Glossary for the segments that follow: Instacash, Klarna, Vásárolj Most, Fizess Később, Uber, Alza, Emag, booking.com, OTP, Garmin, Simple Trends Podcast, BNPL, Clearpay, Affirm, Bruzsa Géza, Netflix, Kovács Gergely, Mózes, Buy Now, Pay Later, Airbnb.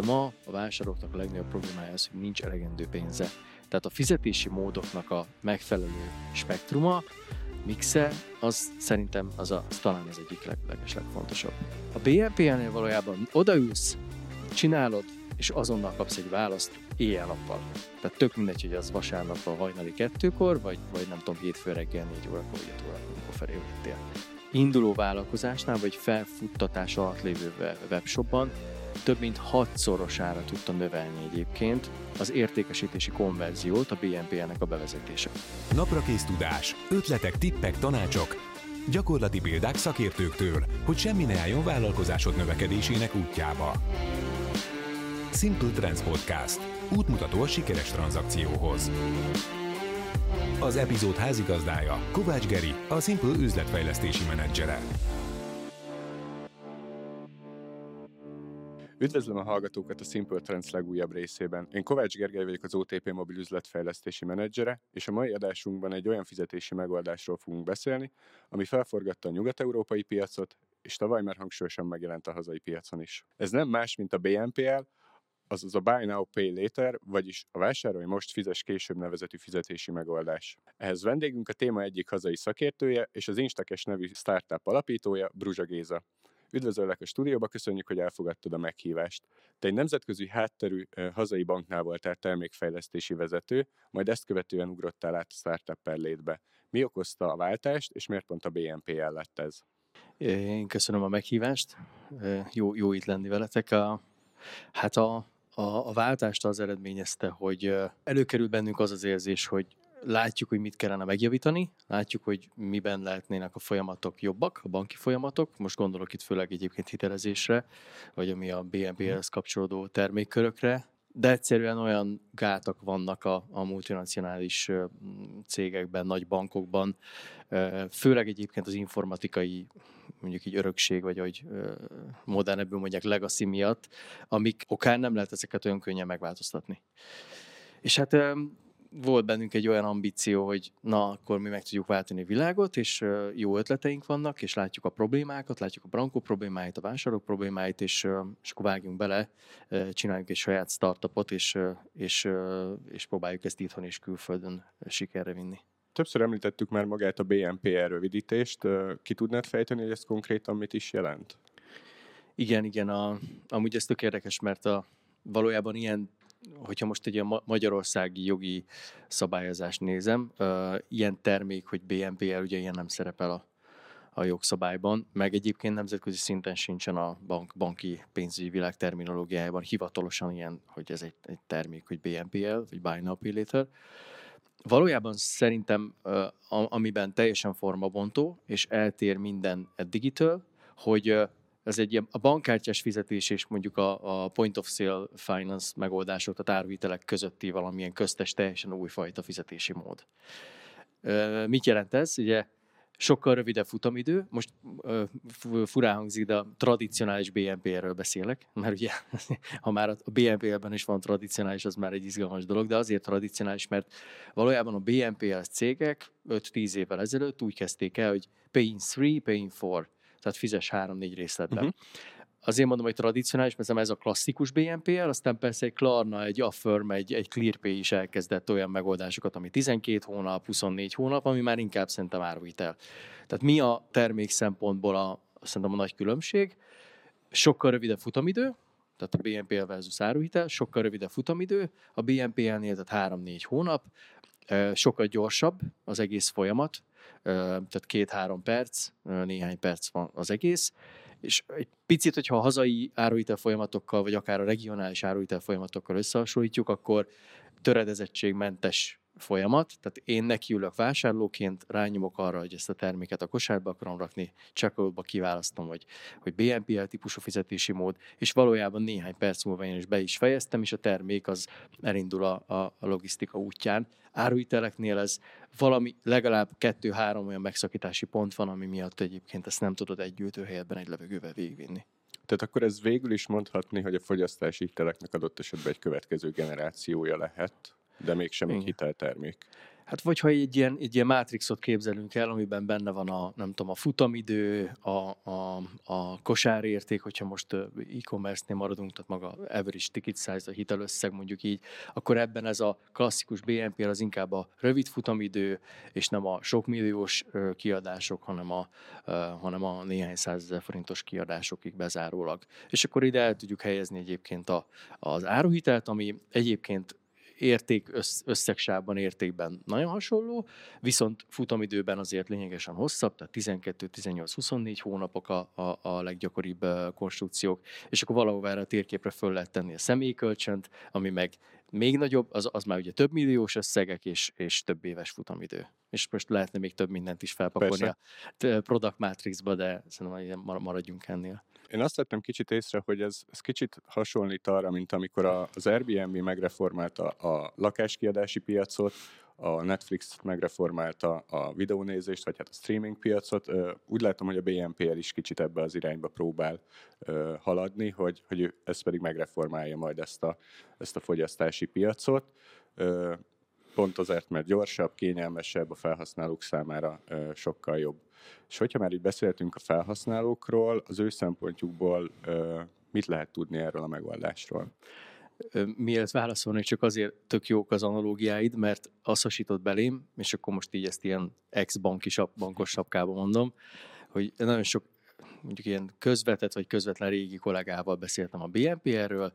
De ma a vásárlóknak a legnagyobb problémája az, hogy nincs elegendő pénze. Tehát a fizetési módoknak a megfelelő spektruma, mixe, az szerintem az talán az egyik legfontosabb. A BNP-nél valójában odaülsz, csinálod, és azonnal kapsz egy választ éjjel-nappal. Tehát tök mindegy, hogy az vasárnap a hajnali 2-kor, vagy nem tudom, hétfő reggel 4 órakor, 5 órakor, amikor felé jöttél. Induló vállalkozásnál, vagy felfuttatás alatt lévő webshopban több mint 6-szorosára tudta növelni egyébként az értékesítési konverziót a BNPL-nek a bevezetése. Naprakész tudás, ötletek, tippek, tanácsok, gyakorlati példák szakértőktől, hogy semmi ne álljon vállalkozásod növekedésének útjába. Simple Trends Podcast. Útmutató a sikeres tranzakcióhoz. Az epizód házigazdája Kovács Geri, a Simple üzletfejlesztési menedzsere. Üdvözlöm a hallgatókat a Simple Trends legújabb részében. Én Kovács Gergely vagyok, az OTP mobil üzletfejlesztési menedzsere, és a mai adásunkban egy olyan fizetési megoldásról fogunk beszélni, ami felforgatta a nyugat-európai piacot, és tavaly már hangsúlyosan megjelent a hazai piacon is. Ez nem más, mint a BNPL, azaz a Buy Now, Pay Later, vagyis a Vásárolj Most, Fizess Később nevezetű fizetési megoldás. Ehhez vendégünk a téma egyik hazai szakértője és az Instacash nevű startup alapítója, Bruzsa Géza. Üdvözöllek a stúdióba, köszönjük, hogy elfogadtad a meghívást. Te egy nemzetközi hátterű hazai banknál voltál termékfejlesztési vezető, majd ezt követően ugrottál át a startup létbe. Mi okozta a váltást, és miért pont a BNPL lett ez? Én köszönöm a meghívást, jó itt lenni veletek. A váltást az eredményezte, hogy előkerült bennünk az érzés, hogy látjuk, hogy mit kellene megjavítani, látjuk, hogy miben lehetnének a folyamatok jobbak, a banki folyamatok, most gondolok itt főleg egyébként hitelezésre, vagy ami a BNPL-hez kapcsolódó termékkörökre, de egyszerűen olyan gátak vannak a multinacionális cégekben, nagy bankokban, főleg egyébként az informatikai, mondjuk így örökség, vagy ahogy modern ebből mondják, legacy miatt, amik okán nem lehet ezeket olyan könnyen megváltoztatni. És hát volt bennünk egy olyan ambíció, hogy na, akkor mi meg tudjuk váltani a világot, és jó ötleteink vannak, és látjuk a problémákat, látjuk a bankok problémáit, a vásárlók problémáit, és akkor vágjunk bele, csináljunk egy saját startupot, és próbáljuk ezt itthon és külföldön sikerre vinni. Többször említettük már magát a BNPL rövidítést. Ki tudnád fejteni, hogy ez konkrétan mit is jelent? Igen. Amúgy ez tök érdekes, mert valójában ilyen, hogyha most egy ilyen magyarországi jogi szabályozást nézem, ilyen termék, hogy BNPL, ugye ilyen nem szerepel a jogszabályban, meg egyébként nemzetközi szinten sincsen a banki pénzügyi világ terminológiájában hivatalosan ilyen, hogy ez egy termék, hogy BNPL, vagy Buy Now, Pay Later. Valójában szerintem, amiben teljesen formabontó, és eltér minden eddigitől, hogy ez egy ilyen, a bankkártyás fizetés és mondjuk a point of sale finance megoldások, tehát árvitelek közötti valamilyen köztes, teljesen újfajta fizetési mód. Mit jelent ez? Ugye sokkal rövidebb futamidő, most furán hangzik, de a tradicionális BNPL-ről beszélek, mert ugye ha már a BNPL-ben is van tradicionális, az már egy izgalmas dolog, de azért tradicionális, mert valójában a BNPL cégek 5-10 évvel ezelőtt úgy kezdték el, hogy paying 3, paying 4, tehát fizes 3-4 részletben. Uh-huh. Azért mondom, hogy tradicionális, mert ez a klasszikus BNPL, aztán persze egy Klarna, egy Affirm, egy Clearpay is elkezdett olyan megoldásokat, ami 12 hónap, 24 hónap, ami már inkább szerintem árvitel. Tehát mi a termék szempontból szerintem a nagy különbség? Sokkal rövidebb futamidő, tehát a BNPL versus áruhitel, sokkal rövidebb futamidő, a BNPL-nél tehát 3-4 hónap, sokkal gyorsabb az egész folyamat, tehát 2-3 perc, néhány perc van az egész, és egy picit, hogyha a hazai áruhitel folyamatokkal, vagy akár a regionális áruhitel folyamatokkal összehasonlítjuk, akkor töredezettségmentes folyamat, tehát én nekiülök vásárlóként, rányomok arra, hogy ezt a terméket a kosárba akarom rakni, checkoutba kiválasztom, hogy BNPL típusú fizetési mód, és valójában néhány perc múlva én is be is fejeztem, és a termék az elindul a logisztika útján. Áruhiteleknél ez valami, legalább 2-3 olyan megszakítási pont van, ami miatt egyébként ezt nem tudod egy gyűjtőhelyetben egy levegővel végigvinni. Tehát akkor ez végül is mondhatni, hogy a fogyasztási hiteleknek adott esetben egy következő generációja lehet, de mégsem egy hiteltermék. Hát vagy ha egy ilyen mátrixot képzelünk el, amiben benne van a, nem tudom, a futamidő, a kosárérték, hogyha most e-commerce-nél maradunk, tehát maga average ticket size, a hitelösszeg mondjuk így, akkor ebben ez a klasszikus BNP az inkább a rövid futamidő, és nem a sokmilliós kiadások, hanem a néhány százezer forintos kiadásokig bezárólag. És akkor ide el tudjuk helyezni egyébként az áruhitelt, ami egyébként összegsávban értékben nagyon hasonló, viszont futamidőben azért lényegesen hosszabb, tehát 12-18-24 hónapok a leggyakoribb konstrukciók, és akkor valahol erre a térképre föl lehet tenni a személykölcsönt, ami meg még nagyobb, az már ugye több milliós összegek és több éves futamidő. És most lehetne még több mindent is felpakolni a product matrixba, de szerintem maradjunk ennél. Én azt vettem kicsit észre, hogy ez kicsit hasonlít arra, mint amikor az Airbnb megreformálta a lakáskiadási piacot, a Netflix megreformálta a videónézést, vagy hát a streaming piacot. Úgy látom, hogy a BNPL is kicsit ebbe az irányba próbál haladni, hogy ez pedig megreformálja majd ezt a fogyasztási piacot. Pont azért, mert gyorsabb, kényelmesebb, a felhasználók számára sokkal jobb. És hogyha már így beszéltünk a felhasználókról, az ő szempontjukból mit lehet tudni erről a megoldásról? Mielőtt válaszolnék, csak azért tök jók az analógiáid, mert azt hasított belém, és akkor most így ezt ilyen bankos sapkában mondom, hogy nagyon sok mondjuk ilyen közvetett vagy közvetlen régi kollégával beszéltem a BNPL-ről,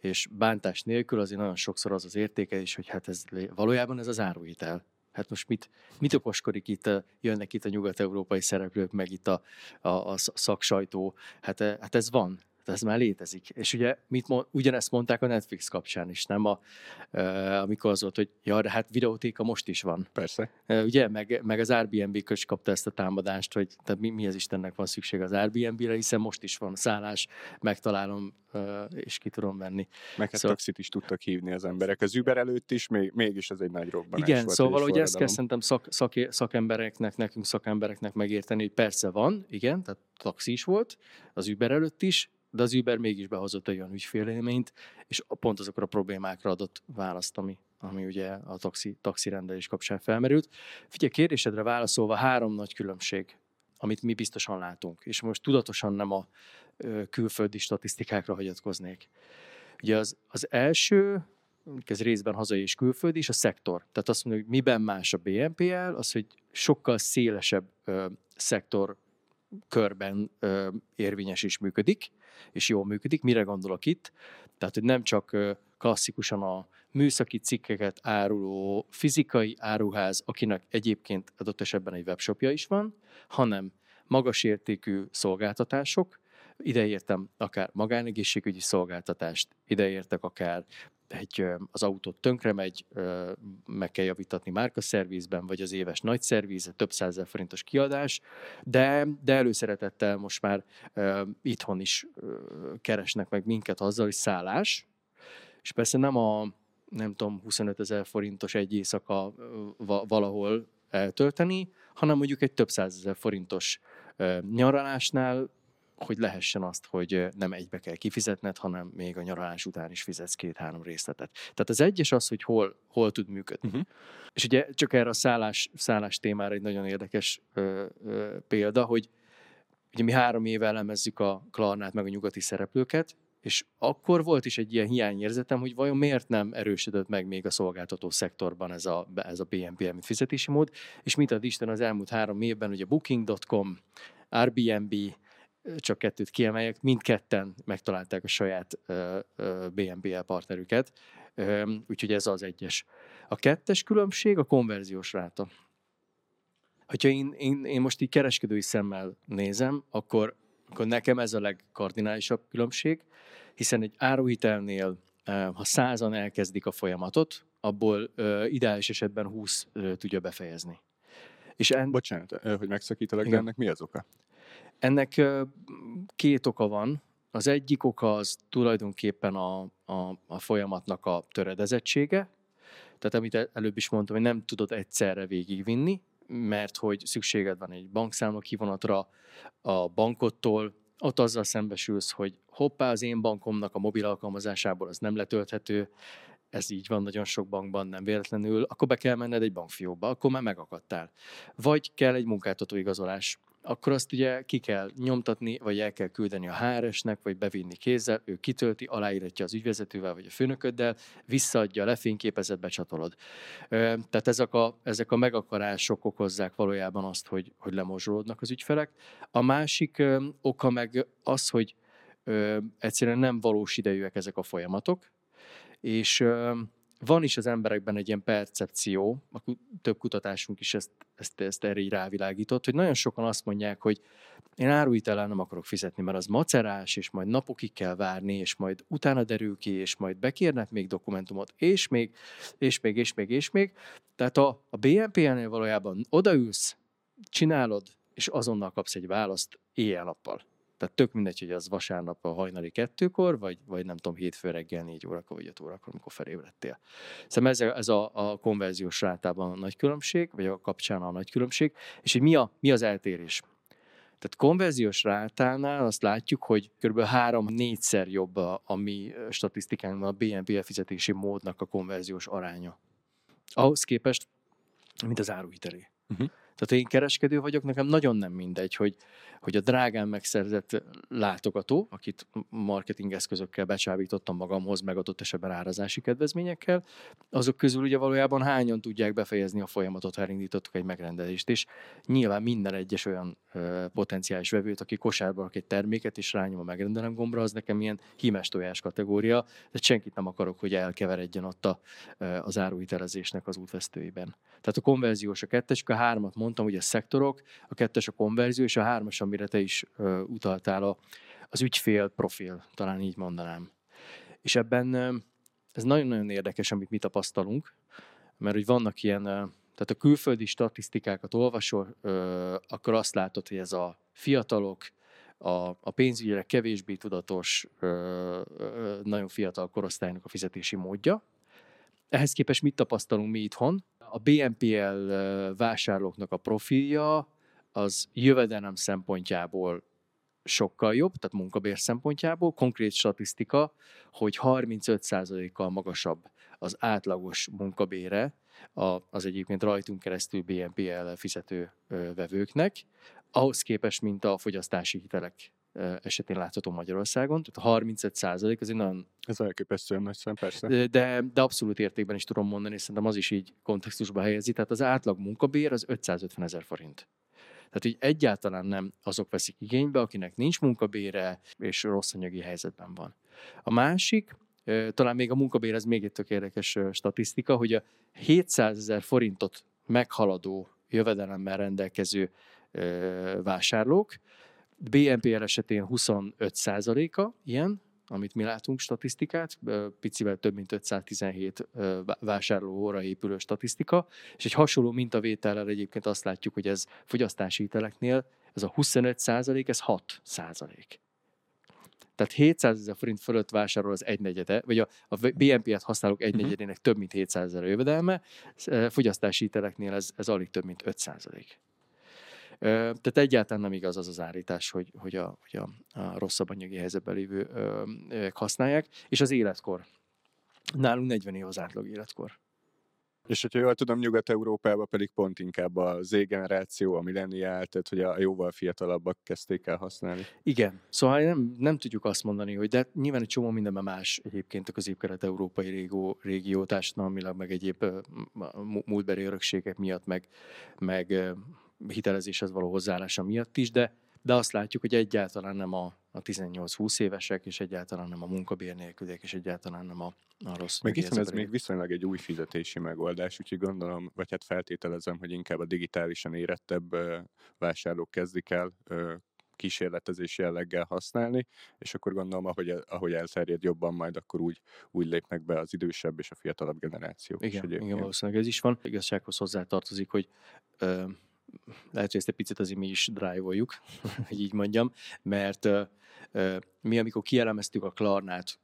és bántás nélkül azért nagyon sokszor az értékelés, hogy hát ez valójában ez az áruhitel. Hát most mit okoskodik itt, jönnek itt a nyugat-európai szereplők, meg itt a szaksajtó, hát ez van. Ez már létezik. És ugye ugyanezt mondták a Netflix kapcsán is, nem? Amikor az volt, hogy de hát videótéka most is van. Persze. Ugye, meg az Airbnb is kapta ezt a támadást, hogy tehát mi az Istennek van szükség az Airbnb-re, hiszen most is van szállás, megtalálom és ki tudom venni. Meg hát taxit is tudtak hívni az emberek. Az Uber előtt is, mégis ez egy nagy robbanás. Igen, volt, szóval hogy ezt kell szerintem nekünk szakembereknek megérteni, hogy persze van, igen, tehát taxi is volt, az Uber előtt is, de az Uber mégis behozott olyan ügyfélélményt, és pont azokra a problémákra adott választ, ami ugye a taxi rendelés kapcsán felmerült. Figyelj, kérdésedre válaszolva, 3 nagy különbség, amit mi biztosan látunk, és most tudatosan nem a külföldi statisztikákra hagyatkoznék. Ugye az első, ez részben hazai és külföldi, és a szektor. Tehát azt mondjuk, hogy miben más a BNPL, az, hogy sokkal szélesebb szektor körben érvényes is működik, és jól működik. Mire gondolok itt? Tehát, hogy nem csak klasszikusan a műszaki cikkeket áruló fizikai áruház, akinek egyébként adott esetben egy webshopja is van, hanem magasértékű szolgáltatások, ideértem akár magánegészségügyi szolgáltatást, ideértek akár az autót tönkre megy, meg kell javítatni márkaszervízben, vagy az éves nagy szervíz, több százezer forintos kiadás, de előszeretettel most már itthon is keresnek meg minket azzal, hogy szállás, és persze nem a, nem tudom, 25 000 forintos egy éjszaka valahol eltölteni, hanem mondjuk egy több százezer forintos nyaralásnál, hogy lehessen azt, hogy nem egybe kell kifizetned, hanem még a nyaralás után is fizetsz 2-3 részletet. Tehát az egyes az, hogy hol tud működni. Uh-huh. És ugye csak erre a szállás témára egy nagyon érdekes példa, hogy ugye mi 3 éve elemezzük a Klarnát meg a nyugati szereplőket, és akkor volt is egy ilyen hiányérzetem, hogy vajon miért nem erősödött meg még a szolgáltató szektorban ez a BNPL fizetési mód, és mit ad Isten az elmúlt 3 évben, hogy a booking.com, Airbnb, csak 2-t kiemeljek, mindketten megtalálták a saját BNPL partnerüket, úgyhogy ez az egyes. A 2-es különbség a konverziós ráta. Ha én most így kereskedői szemmel nézem, akkor nekem ez a legkardinálisabb különbség, hiszen egy áruhitelnél, ha 100-an elkezdik a folyamatot, abból ideális esetben 20 tudja befejezni. És bocsánat, hogy megszakítalak, de ennek mi az oka? Ennek 2 oka van. Az egyik oka az tulajdonképpen a folyamatnak a töredezettsége. Tehát amit előbb is mondtam, hogy nem tudod egyszerre végigvinni, mert hogy szükséged van egy bankszámla kivonatra a bankottól, ott azzal szembesülsz, hogy hoppá, az én bankomnak a mobil alkalmazásából az nem letölthető, ez így van nagyon sok bankban, nem véletlenül, akkor be kell menned egy bankfiókba, akkor már megakadtál. Vagy kell egy munkáltatóigazolás, akkor azt ugye ki kell nyomtatni, vagy el kell küldeni a HR-esnek, vagy bevinni kézzel, ő kitölti, aláíratja az ügyvezetővel, vagy a főnököddel, visszaadja, lefényképezed, becsatolod. Tehát ezek a megakarások okozzák valójában azt, hogy lemorzsolódnak az ügyfelek. A másik oka meg az, hogy egyszerűen nem valós idejűek ezek a folyamatok, és van is az emberekben egy ilyen percepció, több kutatásunk is ezt erre így rávilágított, hogy nagyon sokan azt mondják, hogy én áruhitellel nem akarok fizetni, mert az macerás, és majd napokig kell várni, és majd utána derül ki, és majd bekérnek még dokumentumot, és még. Tehát a BNP-nél valójában odaülsz, csinálod, és azonnal kapsz egy választ éjjel-nappal. Tehát tök mindegy, hogy az vasárnap a hajnali 2-kor, vagy nem tudom, hétfő reggel 4 órakor, vagy 5 órakor, amikor felébredtél. Szerintem ez a konverziós rátában a nagy különbség, vagy a kapcsán a nagy különbség. És hogy mi az eltérés? Tehát konverziós rátánál azt látjuk, hogy kb. 3-4-szer jobb a mi statisztikánkban a BNP fizetési módnak a konverziós aránya. Ahhoz képest, mint az áruhitelé. Uh-huh. Tehát én kereskedő vagyok, nekem nagyon nem mindegy, hogy a drágán megszerzett látogató, akit marketing eszközökkel becsábítottam magamhoz, megadott esetben árazási kedvezményekkel, azok közül ugye valójában hányan tudják befejezni a folyamatot, ha elindítottuk egy megrendelést, és nyilván minden egyes olyan potenciális vevőt, aki kosárba rak egy terméket, és rányom a megrendelem gombra, az nekem ilyen hímes tojás kategória, tehát senkit nem akarok, hogy elkeveredjen ott az áruhitelezésnek az útvesztőiben. Tehát a konverziós a 2, a 3-at mondtam, hogy a szektorok, a 2 a konverzió, és a 3, amire te is utaltál, az ügyfél profil, talán így mondanám. És ebben ez nagyon-nagyon érdekes, amit mi tapasztalunk, mert hogy vannak ilyen, tehát a külföldi statisztikákat olvasol, akkor azt látod, hogy ez a fiatalok, a pénzügyre kevésbé tudatos, nagyon fiatal korosztálynak a fizetési módja. Ehhez képest mit tapasztalunk mi itthon? A BNPL vásárlóknak a profilja az jövedelem szempontjából sokkal jobb, tehát munkabér szempontjából. Konkrét statisztika, hogy 35%-kal magasabb az átlagos munkabére az egyébként rajtunk keresztül BNPL fizető vevőknek, ahhoz képest, mint a fogyasztási hitelek esetén látható Magyarországon. Tehát 35% az egy nagyon... Ez elképesztően nagy szám, persze. De abszolút értékben is tudom mondani, és szerintem az is így kontextusba helyezi. Tehát az átlag munkabér az 550 000 forint. Tehát így egyáltalán nem azok veszik igénybe, akinek nincs munkabére, és rossz anyagi helyzetben van. A másik, talán még a munkabér, ez még egy tök érdekes statisztika, hogy a 700 000 forintot meghaladó jövedelemmel rendelkező vásárlók, BNPL esetén 25%-a ilyen, amit mi látunk statisztikát, picivel több mint 517 vásárlóra épülő statisztika, és egy hasonló mintavétellel egyébként azt látjuk, hogy ez fogyasztási hiteleknél ez a 25%, ez 6%. Tehát 700 000 forint fölött vásárol az egynegyede, vagy a BNP-et használók egynegyedének több mint 700 000 jövedelme, fogyasztási hiteleknél ez alig több mint 5%. Tehát egyáltalán nem igaz az az állítás, hogy a rosszabb anyagi helyzetben lévők használják, és az életkor. Nálunk 40 év az átlag életkor. És hogyha jól tudom, Nyugat-Európában pedig pont inkább a Z-generáció, a milleniál, tehát hogy a jóval fiatalabbak kezdték el használni. Igen, szóval nem tudjuk azt mondani, hogy de nyilván egy csomó mindenben más egyébként a közép-kelet-európai régió társadalmilag, meg egyéb múltbeli örökségek miatt, meg hitelezéshez való hozzáállása miatt is, de azt látjuk, hogy egyáltalán nem a 18-20 évesek, és egyáltalán nem a munkabér nélküliek, és egyáltalán nem a rossz. Meg hiszen ez még viszonylag egy új fizetési megoldás, úgyhogy gondolom, vagy hát feltételezem, hogy inkább a digitálisan érettebb vásárlók kezdik el kísérletezés jelleggel használni, és akkor gondolom, ahogy elterjed jobban, majd akkor úgy lépnek be az idősebb és a fiatalabb generáció. Igen, valószínűleg ez is van. Igazsághoz hozzátartozik, hogy lehet, hogy ezt egy picit azért mi is drive-oljuk, hogy így mondjam, mert mi, amikor kielemeztük a Klarnát,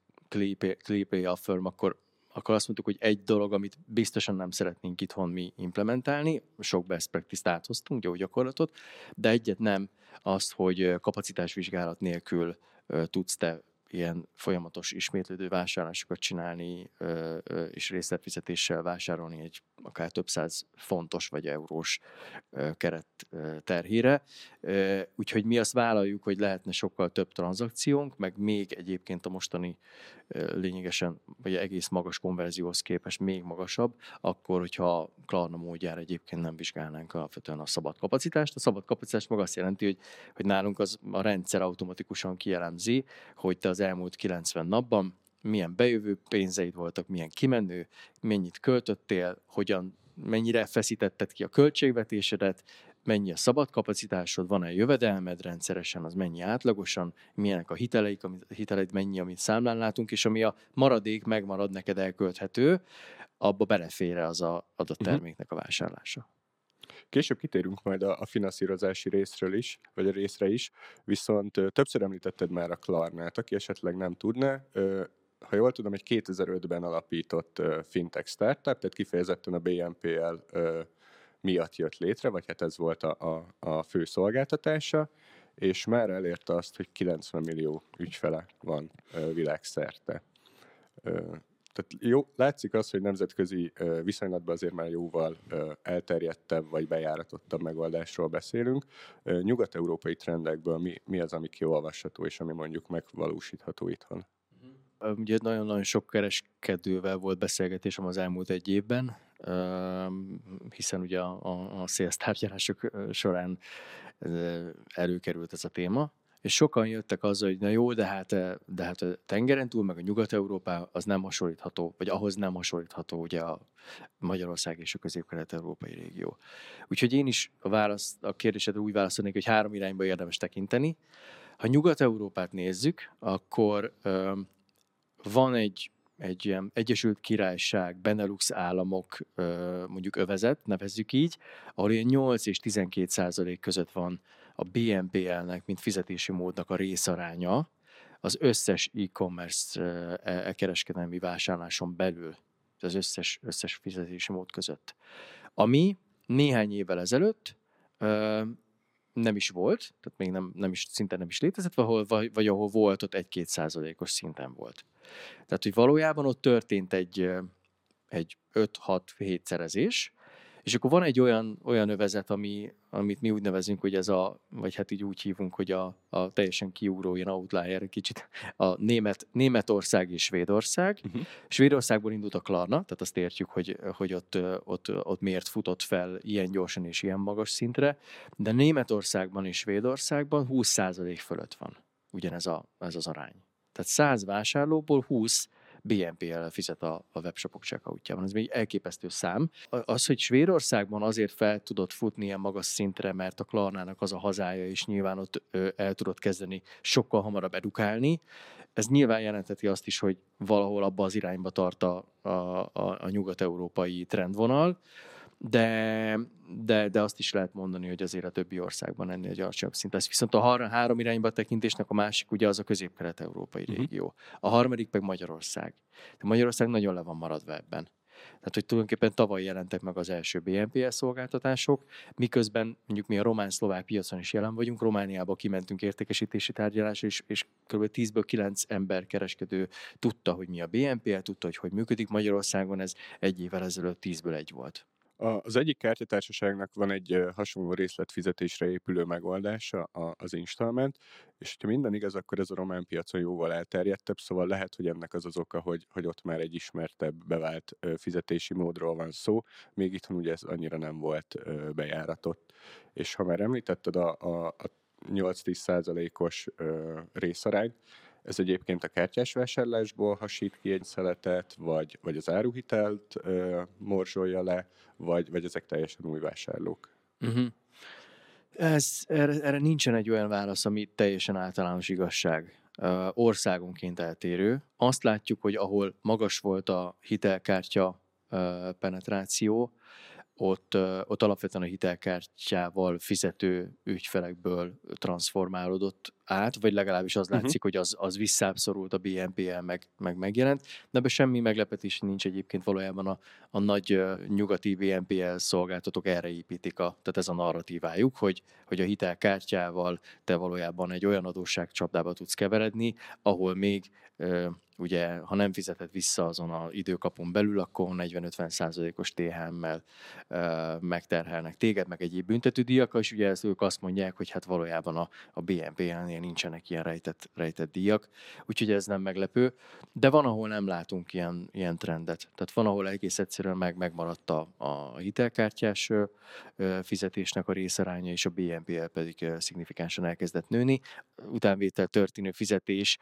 Clearpay, Affirm, akkor azt mondtuk, hogy egy dolog, amit biztosan nem szeretnénk itthon mi implementálni, sok best practice-t áthoztunk, jó gyakorlatot, de egyet nem, az, hogy kapacitásvizsgálat nélkül tudsz te ilyen folyamatos ismétlődő vásárlásokat csinálni, és részletfizetéssel vásárolni egy akár több száz fontos vagy eurós keret terhére. Úgyhogy mi azt vállaljuk, hogy lehetne sokkal több tranzakciónk, meg még egyébként a mostani lényegesen, vagy egész magas konverzióhoz képest még magasabb, akkor, hogyha Klarna módjára egyébként nem vizsgálnánk alapvetően a szabad kapacitást. A szabad kapacitás maga azt jelenti, hogy nálunk az a rendszer automatikusan kielemzi, hogy te az elmúlt 90 napban milyen bejövő pénzeid voltak, milyen kimenő, mennyit költöttél, mennyire feszítetted ki a költségvetésedet, mennyi a szabad kapacitásod, van-e jövedelmed rendszeresen, az mennyi átlagosan, milyenek a hiteleid mennyi, amit számlán látunk, és ami a maradék megmarad neked elkölthető, abba belefér az adott terméknek a vásárlása. Később kitérünk majd a finanszírozási részről is, vagy a részre is, viszont többször említetted már a Klarnát, aki esetleg nem tudná. Ha jól tudom, egy 2005-ben alapított fintech startup, tehát kifejezetten a BNPL miatt jött létre, vagy hát ez volt a fő szolgáltatása, és már elérte azt, hogy 90 millió ügyfele van világszerte. Tehát jó, látszik az, hogy nemzetközi viszonylatban azért már jóval elterjedtebb vagy bejáratottabb megoldásról beszélünk. Nyugat-európai trendekből mi az, ami kiolvasható és ami mondjuk megvalósítható itthon? Ugye nagyon-nagyon sok kereskedővel volt beszélgetésem az elmúlt egy évben, hiszen ugye a sales tárgyalások során előkerült ez a téma, és sokan jöttek azzal, hogy na jó, de hát a tengeren túl, meg a Nyugat-Európa, az nem hasonlítható, vagy ahhoz nem hasonlítható ugye a Magyarország és a közép-kelet-európai régió. Úgyhogy én is a kérdésedre úgy válaszolnék, hogy három irányba érdemes tekinteni. Ha Nyugat-Európát nézzük, akkor van egy ilyen Egyesült Királyság, Benelux államok, mondjuk övezet, nevezzük így, ahol ilyen 8 és 12% között van a BNPL-nek, mint fizetési módnak a részaránya az összes e-commerce kereskedelmi vásárláson belül, az összes fizetési mód között. Ami néhány évvel ezelőtt nem is volt, tehát még szinte nem is létezett, vagy ahol volt, ott 1-2%-os szinten volt. Tehát, hogy valójában ott történt egy 5-6-7 szerezés, és akkor van egy olyan övezet, amit mi úgy nevezünk, hogy vagy hát így úgy hívunk, hogy a teljesen kiugró, ilyen outlier kicsit, a Németország és Svédország. Uh-huh. Svédországból indult a Klarna, tehát azt értjük, hogy ott miért futott fel ilyen gyorsan és ilyen magas szintre, de Németországban és Svédországban 20% fölött van ugyanez ez az arány. Tehát 100 vásárlóból 20 BNPL-el fizet a webshopok checkoutjában. Ez még elképesztő szám. Az, hogy Svédországban azért fel tudott futni ilyen magas szintre, mert a Klarnának az a hazája, és nyilván ott el tudott kezdeni sokkal hamarabb edukálni, ez nyilván jelenteti azt is, hogy valahol abba az irányba tart a nyugat-európai trendvonal, de azt is lehet mondani, hogy azért a többi országban ennél alacsonyabb szint lesz. Viszont a három irányba tekintésnek a másik ugye az a közép-kelet-európai régió. A harmadik meg Magyarország. De Magyarország nagyon le van maradva ebben. Tehát, hogy tulajdonképpen tavaly jelentek meg az első BNPL szolgáltatások, miközben mondjuk mi a román-szlovák piacon is jelen vagyunk, Romániába kimentünk értékesítési tárgyalásra, és kb. 10-ből 9 ember kereskedő tudta, hogy mi a BNPL, tudta, hogy működik. Magyarországon ez egy évvel ezelőtt 10-ből 1 volt. Az egyik kártyatársaságnak van egy hasonló részletfizetésre épülő megoldása, az Installment, és ha minden igaz, akkor ez a román piacon jóval elterjedtebb, szóval lehet, hogy ennek az oka, hogy ott már egy ismertebb, bevált fizetési módról van szó, még itthon ugye ez annyira nem volt bejáratott. És ha már említetted a 8-10%-os részarányt, ez egyébként a kártyás vásárlásból hasít ki egy szeletet, vagy az áruhitelt morzsolja le, vagy ezek teljesen új vásárlók? Uh-huh. Erre nincsen egy olyan válasz, ami teljesen általános igazság. Országonként eltérő. Azt látjuk, hogy ahol magas volt a hitelkártya penetráció, ott alapvetően a hitelkártyával fizető ügyfelekből transformálódott át, vagy legalábbis az látszik, hogy az visszábbszorult a BNPL meg megjelent, de ebben semmi meglepetés nincs egyébként, valójában a nagy nyugati BNPL szolgáltatók erre építik, tehát ez a narratívájuk, hogy a hitelkártyával te valójában egy olyan adósságcsapdába tudsz keveredni, ahol még ugye, ha nem fizeted vissza azon az időkapon belül, akkor 40-50%-os THM-mel megterhelnek téged, meg egyéb büntetődíjakkal, és ugye ezt ők azt mondják, hogy hát valójában a BNPL-nél nincsenek ilyen rejtett díjak, úgyhogy ez nem meglepő. De van, ahol nem látunk ilyen trendet. Tehát van, ahol egész egyszerűen megmaradt a hitelkártyás fizetésnek a részaránya, és a BNPL pedig szignifikánsan elkezdett nőni. Utánvétel történő fizetés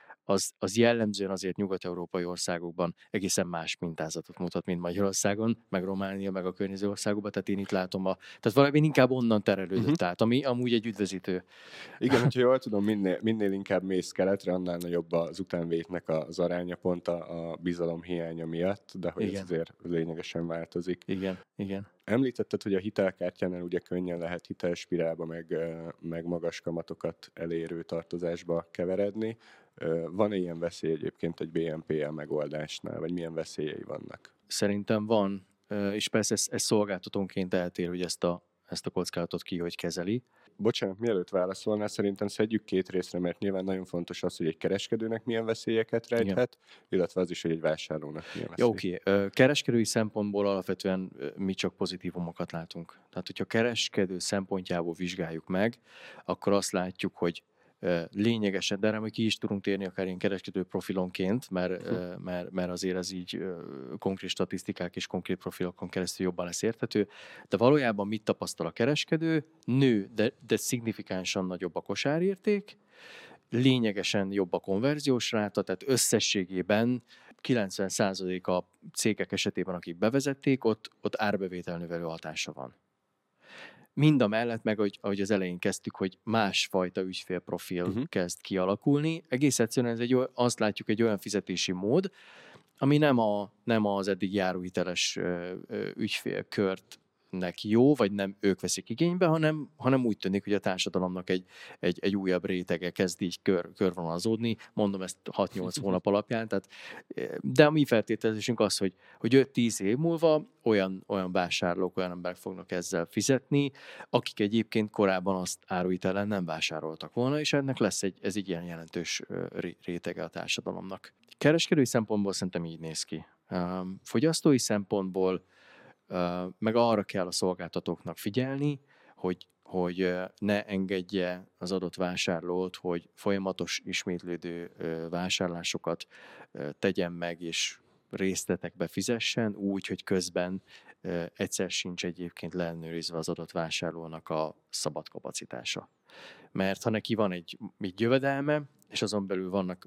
az jellemzően azért nyugat-európai országokban egészen más mintázatot mutat, mint Magyarországon, meg Románia, meg a környező országokban, tehát én itt látom tehát valami inkább onnan terelődött át, ami amúgy egy üdvözítő. Igen, hogyha jól tudom, minél inkább mész keletre, annál nagyobb az utánvétnek az aránya pont a bizalom hiánya miatt, de hogy ez azért lényegesen változik. Igen, igen. Említetted, hogy a hitelkártyánál ugye könnyen lehet hitelspirálba, meg magas kamatokat elérő tartozásba keveredni. Van ilyen veszély egyébként egy BNPL megoldásnál, vagy milyen veszélyei vannak? Szerintem van, és persze ez szolgáltatónként eltér, hogy ezt a kockázatot ki hogy kezeli. Bocsánat, mielőtt válaszolnál, szerintem szedjük két részre, mert nyilván nagyon fontos az, hogy egy kereskedőnek milyen veszélyeket rejthet, illetve az is, hogy egy vásárlónak milyen veszély. Oké. Kereskedői szempontból alapvetően mi csak pozitívumokat látunk. Tehát, hogyha kereskedő szempontjából vizsgáljuk meg, akkor azt látjuk, hogy lényegesen, de hogy ki is tudunk térni akár ilyen kereskedő profilonként, mert azért ez így konkrét statisztikák és konkrét profilokon keresztül jobban lesz érthető, de valójában mit tapasztal a kereskedő? Nő, de szignifikánsan nagyobb a kosárérték, lényegesen jobb a konverziós ráta, tehát összességében 90% a cégek esetében, akik bevezették, ott árbevételnövelő hatása van. Mind a mellett, meg ahogy az elején kezdtük, hogy másfajta ügyfélprofil kezd kialakulni. Egész egyszerűen azt látjuk, egy olyan fizetési mód, ami nem az eddig járó hiteles ügyfélkörtnek jó, vagy nem ők veszik igénybe, hanem úgy tűnik, hogy a társadalomnak egy újabb rétege kezd így körvonalazódni. Mondom ezt 6-8 hónap alapján. Tehát, de a mi feltételezésünk az, hogy 5-10 év múlva olyan vásárlók, olyan emberek fognak ezzel fizetni, akik egyébként korábban azt áruhitellen nem vásároltak volna, és ennek lesz ez egy ilyen jelentős rétege a társadalomnak. Kereskedői szempontból szerintem így néz ki. Fogyasztói szempontból meg arra kell a szolgáltatóknak figyelni, hogy ne engedje az adott vásárlót, hogy folyamatos ismétlődő vásárlásokat tegyen meg, és részletekbe fizessen, úgy, hogy közben egyszer sincs egyébként leellenőrizve az adott vásárlónak a szabad kapacitása. Mert ha neki van egy jövedelme, és azon belül vannak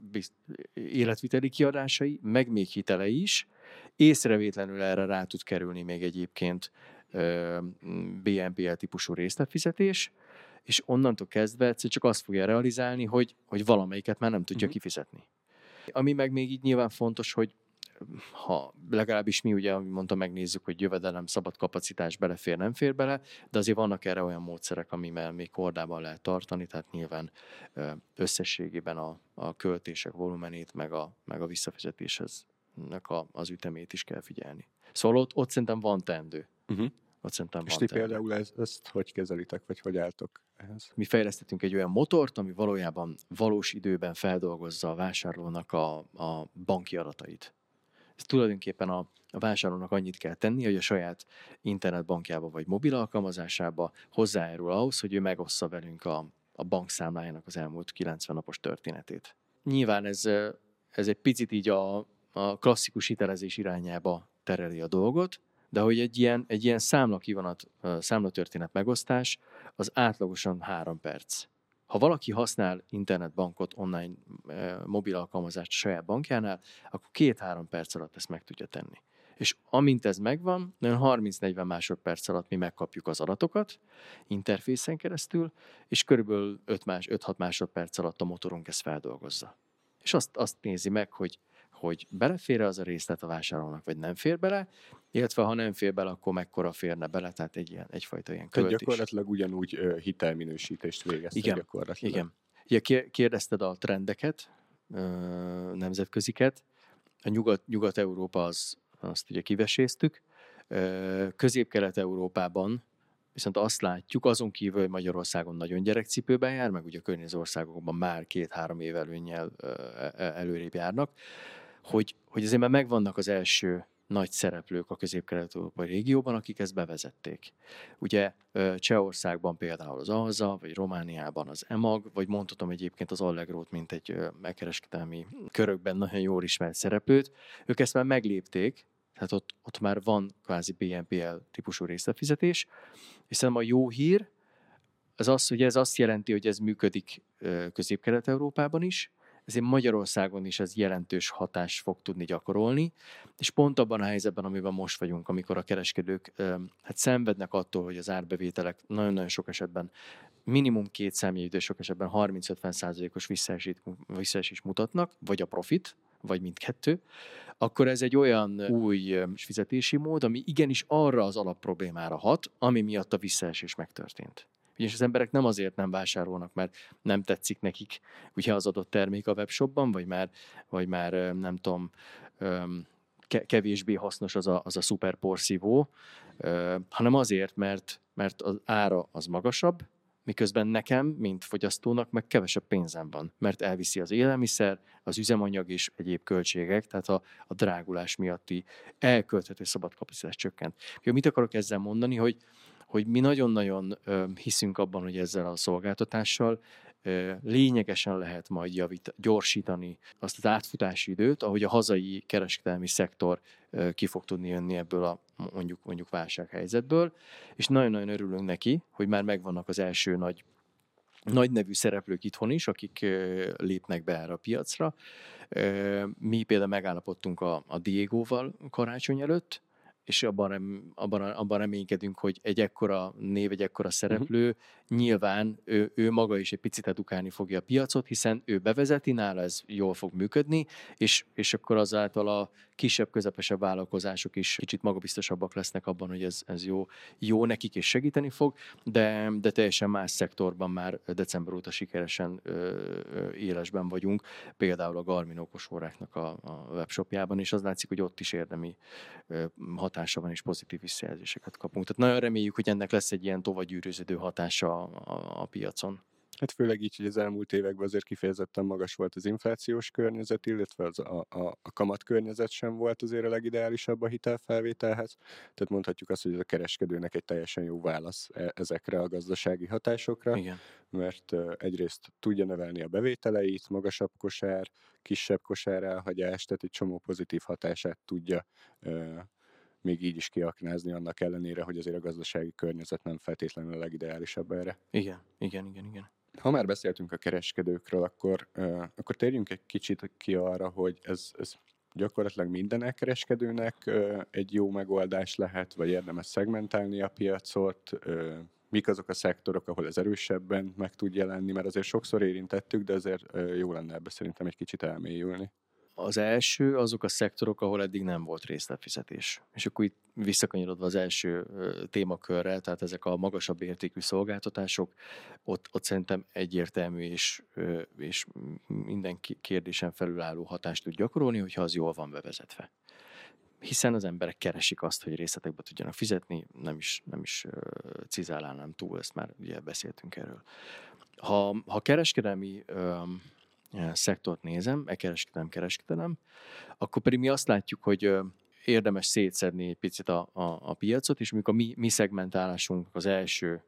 életviteli kiadásai, meg még hitelei is, észrevétlenül erre rá tud kerülni még egyébként BNPL típusú részletfizetés, és onnantól kezdve egyszer csak azt fogja realizálni, hogy valamelyiket már nem tudja kifizetni. Ami meg még így nyilván fontos, hogy ha legalábbis mi ugye, amit mondtam, megnézzük, hogy jövedelem, szabad kapacitás belefér, nem fér bele, de azért vannak erre olyan módszerek, amivel még kordában lehet tartani, tehát nyilván összességében a költések volumenét, meg a visszafizetésnek az ütemét is kell figyelni. Szóval ott szerintem van teendő. Ott szerintem és van ti teendő. Például ezt hogy kezelitek, vagy hogy álltok ehhez? Mi fejlesztettünk egy olyan motort, ami valójában valós időben feldolgozza a vásárlónak a banki adatait. Ez tulajdonképpen a vásárlónak annyit kell tenni, hogy a saját internetbankjába vagy mobil alkalmazásába hozzájárul ahhoz, hogy ő megossza velünk a bankszámlájának az elmúlt 90 napos történetét. Nyilván ez egy picit így a klasszikus hitelezés irányába tereli a dolgot, de hogy egy ilyen számlatörténet megosztás az átlagosan 3 perc. Ha valaki használ internetbankot, online mobil alkalmazást saját bankjánál, akkor 2-3 perc alatt ezt meg tudja tenni. És amint ez megvan, olyan 30-40 másodperc alatt mi megkapjuk az adatokat interfészen keresztül, és körülbelül 5-6 másodperc alatt a motorunk ezt feldolgozza. És azt nézi meg, hogy belefér-e az a részlet a vásárolónak, vagy nem fér bele, illetve ha nem fér bele, akkor mekkora férne bele, tehát egyfajta ilyen költés. Tehát gyakorlatilag ugyanúgy hitelminősítést végeztek gyakorlatilag. Igen. Ugye kérdezted a trendeket, nemzetköziket. A Nyugat-Európa, azt ugye kiveséztük. Közép-Kelet-Európában viszont azt látjuk, azon kívül, hogy Magyarországon nagyon gyerekcipőben jár, meg ugye a környező országokban már 2-3 év előnnyel előrébb járnak, hogy azért már megvannak az első nagy szereplők a közép-kelet-európai régióban, akik ezt bevezették. Ugye Csehországban például az Alza, vagy Romániában az Emag, vagy mondhatom egyébként az Allegrót, mint egy megkereskedelmi körökben nagyon jól ismert szereplőt. Ők ezt már meglépték, tehát ott már van kvázi BNPL típusú részletfizetés, és szerintem a jó hír az, hogy ez azt jelenti, hogy ez működik Közép-Kelet-Európában is, ezért Magyarországon is ez jelentős hatást fog tudni gyakorolni, és pont abban a helyzetben, amiben most vagyunk, amikor a kereskedők szenvednek attól, hogy az árbevételek nagyon-nagyon sok esetben minimum 2 számjegyű, de sok esetben 30-50%-os visszaesést mutatnak, vagy a profit, vagy mindkettő, akkor ez egy olyan új fizetési mód, ami igenis arra az alapproblémára hat, ami miatt a visszaesés megtörtént. Ugyanis az emberek nem azért nem vásárolnak, mert nem tetszik nekik ugye az adott termék a webshopban, vagy már nem tudom, kevésbé hasznos az a szuper porszívó, hanem azért, mert az ára az magasabb, miközben nekem, mint fogyasztónak meg kevesebb pénzem van, mert elviszi az élelmiszer, az üzemanyag és egyéb költségek, tehát a drágulás miatti elkölthető szabad kapacitás csökkent. Mit akarok ezzel mondani, hogy mi nagyon-nagyon hiszünk abban, hogy ezzel a szolgáltatással lényegesen lehet majd gyorsítani azt az átfutási időt, ahogy a hazai kereskedelmi szektor ki fog tudni jönni ebből a mondjuk válsághelyzetből, és nagyon-nagyon örülünk neki, hogy már megvannak az első nagy nevű szereplők itthon is, akik lépnek be erre a piacra. Mi például megállapodtunk a Diegóval karácsony előtt, és abban reménykedünk, hogy egy ekkora név, egy ekkora szereplő, nyilván ő maga is egy picit edukálni fogja a piacot, hiszen ő bevezeti, nála ez jól fog működni, és akkor azáltal a kisebb, közepesebb vállalkozások is kicsit magabiztosabbak lesznek abban, hogy ez jó nekik és segíteni fog, de teljesen más szektorban már december óta sikeresen élesben vagyunk, például a Garmin okosóráknak a webshopjában, és az látszik, hogy ott is érdemi hatása van, és pozitív visszajelzéseket kapunk. Tehát nagyon reméljük, hogy ennek lesz egy ilyen tovagyűrűződő hatása a piacon. Hát főleg így, hogy az elmúlt években azért kifejezetten magas volt az inflációs környezet, illetve a kamatkörnyezet sem volt azért a legideálisabb a hitelfelvételhez. Tehát mondhatjuk azt, hogy ez a kereskedőnek egy teljesen jó válasz ezekre a gazdasági hatásokra. Igen. Mert egyrészt tudja növelni a bevételeit, magasabb kosár, kisebb kosár elhagyás, tehát egy csomó pozitív hatását tudja még így is kiaknázni, annak ellenére, hogy azért a gazdasági környezet nem feltétlenül a legideálisabb erre. Igen. Ha már beszéltünk a kereskedőkről, akkor térjünk egy kicsit ki arra, hogy ez gyakorlatilag minden kereskedőnek egy jó megoldás lehet, vagy érdemes szegmentálni a piacot, mik azok a szektorok, ahol ez erősebben meg tud jelenni, mert azért sokszor érintettük, de azért jó lenne ebbe szerintem egy kicsit elmélyülni. Az első azok a szektorok, ahol eddig nem volt részletfizetés. És akkor itt visszakanyarodva az első témakörre, tehát ezek a magasabb értékű szolgáltatások, ott szerintem egyértelmű és minden kérdésen felülálló hatást tud gyakorolni, hogyha az jól van bevezetve. Hiszen az emberek keresik azt, hogy részletekbe tudjanak fizetni, nem is cizálálnám túl, ezt már ugye beszéltünk erről. Ha kereskedelmi szektort nézem, kereskedelem, akkor pedig mi azt látjuk, hogy érdemes szétszedni egy picit a piacot, és mondjuk a mi szegmentálásunk az első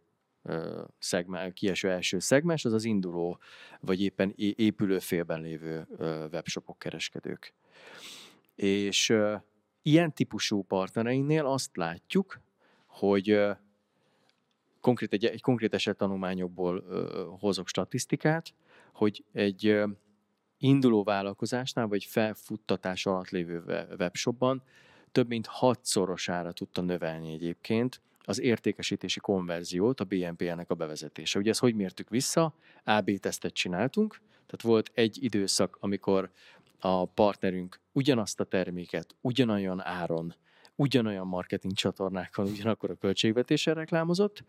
kieső első szegmens, az az induló, vagy éppen épülőfélben lévő webshopok, kereskedők. És ilyen típusú partnereinknél azt látjuk, hogy egy konkrét esettanulmányokból hozok statisztikát, hogy egy induló vállalkozásnál, vagy felfuttatás alatt lévő webshopban több mint 6-szorosára tudta növelni egyébként az értékesítési konverziót a BNPL-nek a bevezetése. Ugye ezt hogy mértük vissza? AB tesztet csináltunk, tehát volt egy időszak, amikor a partnerünk ugyanazt a terméket, ugyanolyan áron, ugyanolyan marketing csatornákon, ugyanakkor a költségvetéssel reklámozott,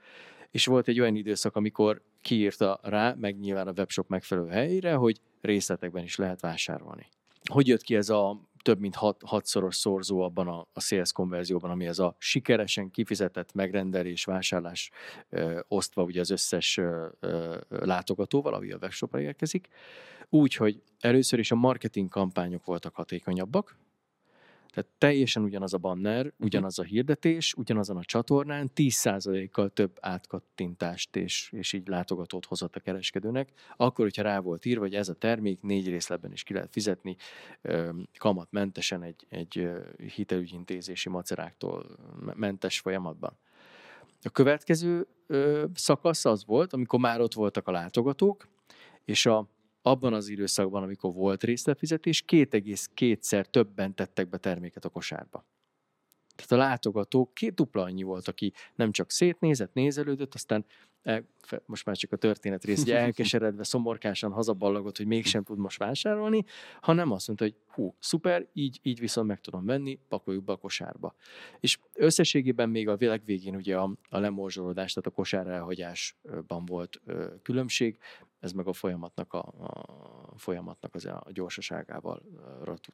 és volt egy olyan időszak, amikor kiírta rá, meg nyilván a webshop megfelelő helyére, hogy részletekben is lehet vásárolni. Hogy jött ki ez a több mint 6-szoros szorzó abban a sales konverzióban, ami ez a sikeresen kifizetett megrendelés, vásárlás osztva ugye az összes látogatóval, ami a webshopra érkezik. Úgyhogy először is a marketing kampányok voltak hatékonyabbak, tehát teljesen ugyanaz a banner, ugyanaz a hirdetés, ugyanazon a csatornán 10%-kal több átkattintást és így látogatót hozott a kereskedőnek. Akkor, hogyha rá volt írva, hogy ez a termék 4 részletben is ki lehet fizetni, kamatmentesen egy hitelügyintézési maceráktól mentes folyamatban. A következő szakasz az volt, amikor már ott voltak a látogatók, és abban az időszakban, amikor volt részletfizetés, 2,2-szer többen tettek be terméket a kosárba. Tehát a látogató dupla annyi volt, aki nem csak szétnézett, nézelődött, aztán most már csak a történet rész, ugye elkeseredve, szomorkásan hazaballagott, hogy mégsem tud most vásárolni, hanem azt mondta, hogy hú, szuper, így viszont meg tudom venni, pakoljuk be a kosárba. És összességében még a világ végén ugye a lemorzsolódás, tehát a kosár elhagyásban volt különbség, ez meg a folyamatnak a gyorsaságával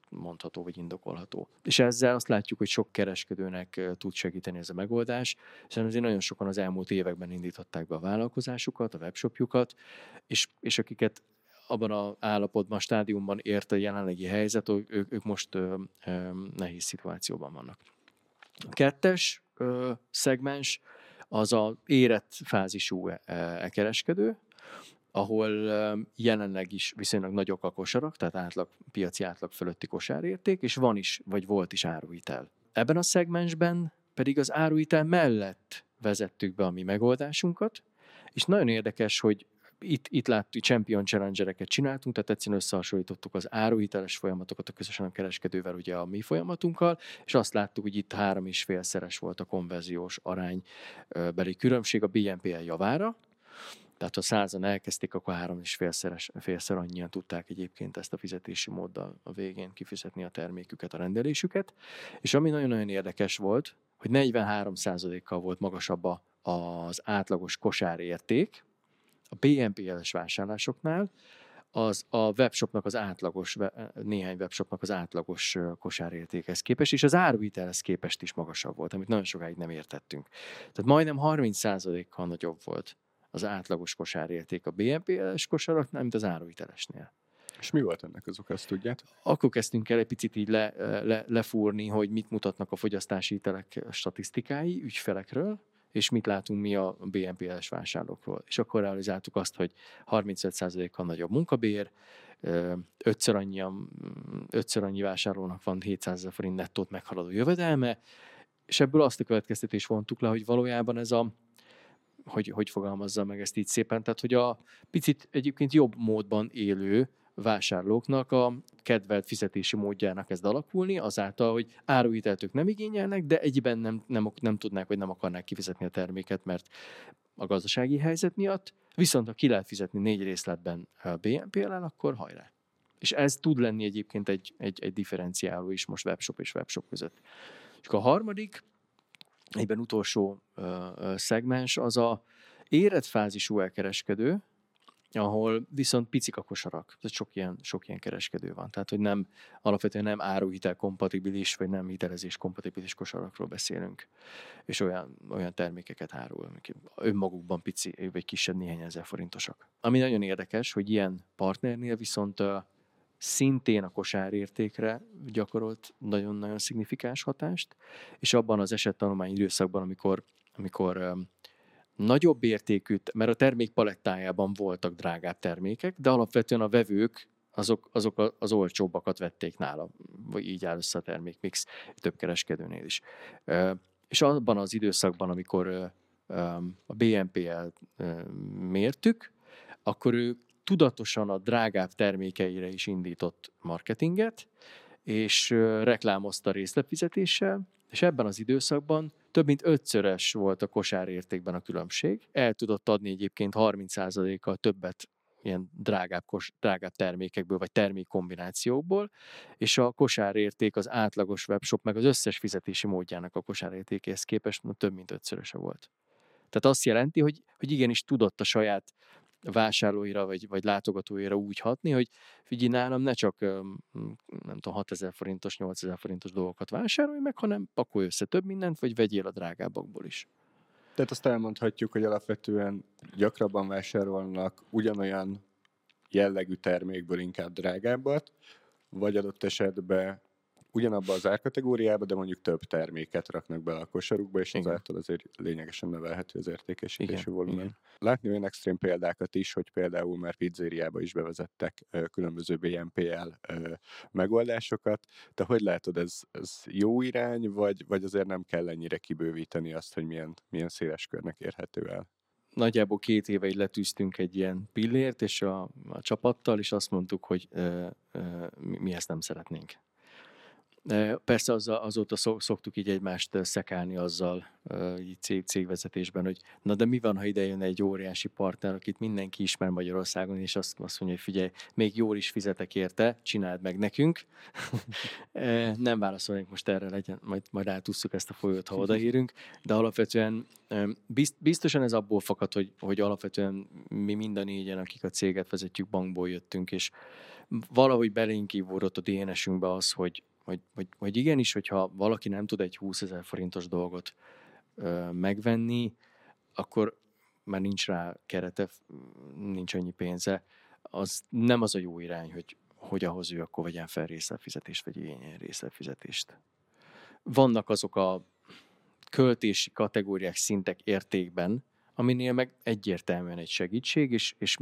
mondható, vagy indokolható. És ezzel azt látjuk, hogy sok kereskedőnek tud segíteni ez a megoldás, hiszen azért nagyon sokan az elmúlt években indították be a vállalkozásukat, a webshopjukat, és akiket abban az állapotban, a stádiumban ért a jelenlegi helyzet, ők most nehéz szituációban vannak. A 2. szegmens az az érett fázisú kereskedő, ahol jelenleg is viszonylag nagyok a kosarak, tehát piaci átlag fölötti kosárérték, és van is, vagy volt is áruhitel. Ebben a szegmensben pedig az áruhitel mellett vezettük be a mi megoldásunkat, és nagyon érdekes, hogy itt láttuk, champion challengereket csináltunk, tehát egyszerűen összehasonlítottuk az áruhiteles folyamatokat a közösen a kereskedővel, ugye a mi folyamatunkkal, és azt láttuk, hogy itt 3,5-szeres volt a konverziós aránybeli különbség a BNPL javára. Tehát ha 100-an elkezdték, akkor 3,5-szer annyian tudták egyébként ezt a fizetési móddal a végén kifizetni a terméküket, a rendelésüket. És ami nagyon-nagyon érdekes volt, hogy 43%-kal volt magasabb az átlagos kosárérték a BNPL-es vásárlásoknál, az a webshopnak az átlagos, néhány webshopnak az átlagos kosárértékhez képest, és az áruhitelhez képest is magasabb volt, amit nagyon sokáig nem értettünk. Tehát majdnem 30%-kal nagyobb volt az átlagos kosárérték a BNPL-es kosaraknál, mint az áruhitelesnél. És mi volt ennek az oka, ezt tudjátok? Akkor kezdtünk el egy picit így lefúrni, hogy mit mutatnak a fogyasztási hitelek statisztikái ügyfelekről, és mit látunk mi a BNPL-es vásárlókról. És akkor realizáltuk azt, hogy 35%-kal nagyobb munkabér, 5-ször annyi vásárlónak van 700 000 forint nettót meghaladó jövedelme, és ebből azt a következtetés vontuk le, hogy valójában ez a hogy fogalmazza meg ezt így szépen, tehát hogy a picit egyébként jobb módban élő vásárlóknak a kedvelt fizetési módjának kezd alakulni, azáltal, hogy áruhitelt ők nem igényelnek, de egyben nem tudnák, vagy nem akarnák kifizetni a terméket, mert a gazdasági helyzet miatt, viszont ha ki lehet fizetni 4 részletben BNPL-en, akkor hajrá. És ez tud lenni egyébként egy differenciáló is most webshop és webshop között. És a harmadik, egyben utolsó szegmens az a érett fázisú elkereskedő, ahol viszont picik a kosarak. Tehát sok ilyen kereskedő van. Tehát, hogy nem, alapvetően nem áruhitel kompatibilis, vagy nem hitelezés kompatibilis kosarakról beszélünk. És olyan termékeket árul, amik önmagukban pici, vagy kisebb néhány ezer forintosak. Ami nagyon érdekes, hogy ilyen partnernél viszont szintén a kosárértékre gyakorolt nagyon-nagyon szignifikáns hatást, és abban az esettanulmány időszakban, amikor nagyobb értékű, mert a termék palettájában voltak drágább termékek, de alapvetően a vevők azok az olcsóbbakat vették nála, vagy így áll össze a termékmix több kereskedőnél is. És abban az időszakban, amikor a BNPL-t mértük, akkor ő tudatosan a drágább termékeire is indított marketinget, és reklámozta részletfizetéssel, és ebben az időszakban több mint 5-szörös volt a kosárértékben a különbség. El tudott adni egyébként 30%-kal többet ilyen drágább termékekből, vagy termékkombinációkból, és a kosárérték az átlagos webshop, meg az összes fizetési módjának a kosárértékéhez képest több mint 5-szöröse volt. Tehát azt jelenti, hogy igenis tudott a saját vásárlóira vagy látogatóira úgy hatni, hogy figyelj nálam, ne csak nem tudom, 6000 forintos, 8000 forintos dolgokat vásárolj meg, hanem pakolj össze több mindent, vagy vegyél a drágábbakból is. Tehát azt elmondhatjuk, hogy alapvetően gyakrabban vásárolnak ugyanolyan jellegű termékből inkább drágábbat, vagy adott esetben ugyanabban az árkategóriában, de mondjuk több terméket raknak bele a kosarukba, és ezáltal azért lényegesen növelhető az értékesítési volumen. Látni olyan extrém példákat is, hogy például már pizzériába is bevezettek különböző BNPL megoldásokat. Te hogy látod, ez jó irány, vagy azért nem kell ennyire kibővíteni azt, hogy milyen széles körnek érhető el? Nagyjából 2 éve így letűztünk egy ilyen pillért, és a csapattal, és azt mondtuk, hogy mi ezt nem szeretnénk. Persze azóta szoktuk így egymást szekálni azzal így cégvezetésben, hogy na de mi van, ha ide jön egy óriási partner, akit mindenki ismer Magyarországon, és azt mondja, hogy figyelj, még jól is fizetek érte, csináld meg nekünk. Nem válaszolnék most erre, legyen, majd átússzuk ezt a folyót, ha odaérünk, de alapvetően biztosan ez abból fakad, hogy alapvetően mi mind a négyen, akik a céget vezetjük, bankból jöttünk, és valahogy belénk ívódott a DNS-ünkbe az, hogy igenis, hogyha valaki nem tud egy 20 000 forintos dolgot megvenni, akkor már nincs rá kerete, nincs annyi pénze. Az nem az a jó irány, hogy ahhoz ő akkor vegyen fel részletfizetést, vagy igényeljen részletfizetést. Vannak azok a költési kategóriák, szintek, értékben, aminél meg egyértelműen egy segítség, és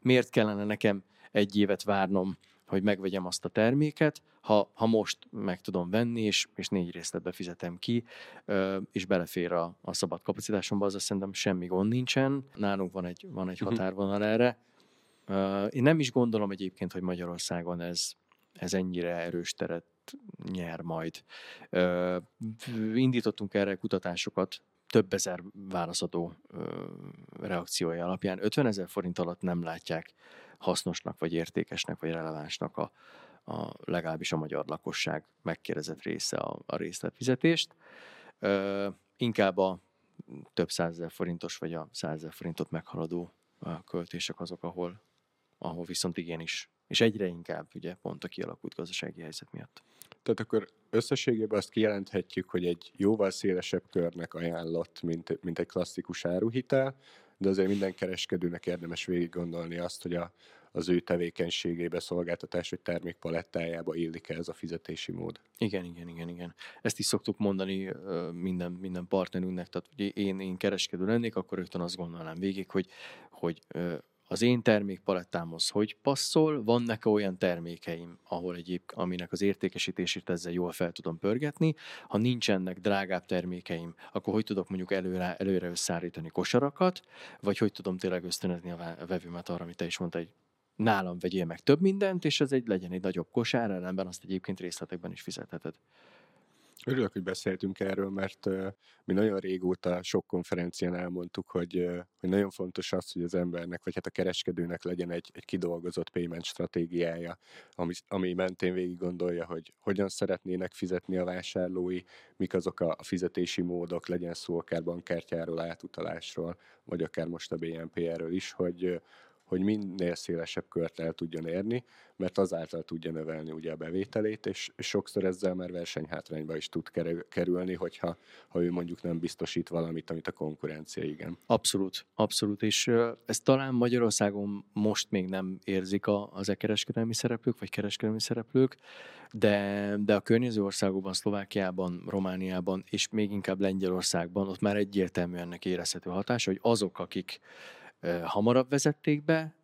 miért kellene nekem egy évet várnom, hogy megvegyem azt a terméket, ha most meg tudom venni, és 4 részletbe fizetem ki, és belefér a szabad kapacitásomba, azaz szerintem semmi gond nincsen. Nálunk van egy határvonal erre. Én nem is gondolom egyébként, hogy Magyarországon ez ennyire erős teret nyer majd. Indítottunk erre kutatásokat, több ezer válaszadó reakciója alapján. 50 000 forint alatt nem látják hasznosnak, vagy értékesnek, vagy relevánsnak legalábbis a magyar lakosság megkérdezett része a részletfizetést. Inkább a több 100 000 forintos, vagy a 100 000 forintot meghaladó költések azok, ahol viszont igenis, és egyre inkább ugye pont a kialakult gazdasági helyzet miatt. Tehát akkor összességében azt kijelenthetjük, hogy egy jóval szélesebb körnek ajánlott, mint egy klasszikus áruhitel, de azért minden kereskedőnek érdemes végig gondolni azt, hogy az ő tevékenységébe, szolgáltatás vagy termék palettájába illik ez a fizetési mód. Igen. Ezt is szoktuk mondani minden partnerünknek, tehát hogy én kereskedő lennék, akkor rögtön azt gondolnám végig, hogy az én termékpalettámhoz hogy passzol, vannak-e olyan termékeim, aminek az értékesítését ezzel jól fel tudom pörgetni, ha nincsenek drágább termékeim, akkor hogy tudok mondjuk előre összeállítani kosarakat, vagy hogy tudom tényleg ösztönözni a vevőmet arra, amit te is mondtál, hogy nálam vegyél meg több mindent, és ez legyen egy nagyobb kosár, ellenben azt egyébként részletekben is fizetheted. Örülök, hogy beszéltünk erről, mert mi nagyon régóta sok konferencián elmondtuk, hogy nagyon fontos az, hogy az embernek, vagy hát a kereskedőnek legyen egy kidolgozott payment stratégiája, ami mentén végig gondolja, hogy hogyan szeretnének fizetni a vásárlói, mik azok a fizetési módok, legyen szó akár bankkártyáról, átutalásról, vagy akár most a BNPL-ről is, hogy minél szélesebb kört el tudjon érni, mert azáltal tudja növelni ugye a bevételét, és sokszor ezzel már versenyhátrányba is tud kerülni, hogyha ő mondjuk nem biztosít valamit, amit a konkurencia igen. Abszolút, és ez talán Magyarországon most még nem érzik az kereskedelmi szereplők, vagy kereskedelmi szereplők, de a környező országokban, Szlovákiában, Romániában, és még inkább Lengyelországban ott már egyértelműen ennek érezhető hatása, hogy azok, akik hamarabb vezették be,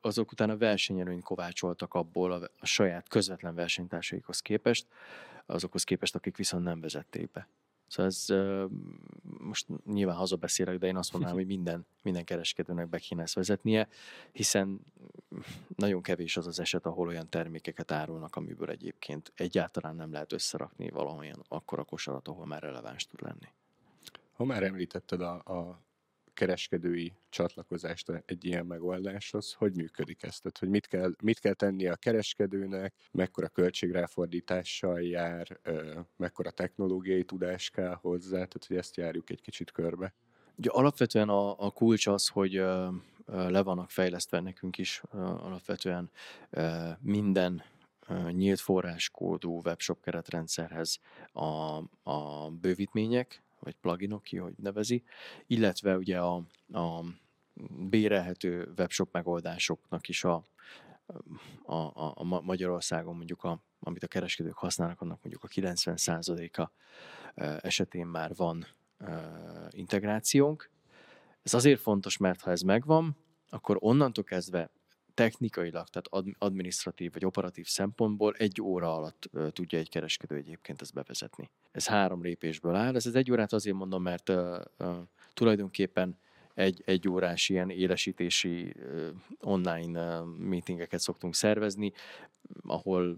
azok utána versenyelőnyt kovácsoltak abból a saját közvetlen versenytársaikhoz képest, azokhoz képest, akik viszont nem vezették be. Szóval ez, most nyilván hazabeszélek, de én azt mondanám, hogy minden kereskedőnek be kéne ezt vezetnie, hiszen nagyon kevés az az eset, ahol olyan termékeket árulnak, amiből egyébként egyáltalán nem lehet összerakni valamilyen akkora kosarat, ahol már releváns tud lenni. Ha már említetted a kereskedői csatlakozást egy ilyen megoldáshoz, hogy működik ez? Tehát, hogy mit kell tennie a kereskedőnek, mekkora költségráfordítással jár, mekkora technológiai tudás kell hozzá, tehát hogy ezt járjuk egy kicsit körbe. Ugye alapvetően a kulcs az, hogy le vannak fejlesztve nekünk is alapvetően minden nyílt forráskódú webshop keretrendszerhez a bővítmények, vagy pluginok, ki hogy nevezi, illetve ugye a bérelhető webshop megoldásoknak is a Magyarországon mondjuk amit a kereskedők használnak, annak mondjuk a 90%-a esetén már van integrációnk. Ez azért fontos, mert ha ez megvan, akkor onnantól kezdve technikailag, tehát adminisztratív vagy operatív szempontból 1 óra alatt tudja egy kereskedő egyébként ezt bevezetni. Ez 3 lépésből áll. Ez 1 órát azért mondom, mert tulajdonképpen egy órás ilyen élesítési online meetingeket szoktunk szervezni, ahol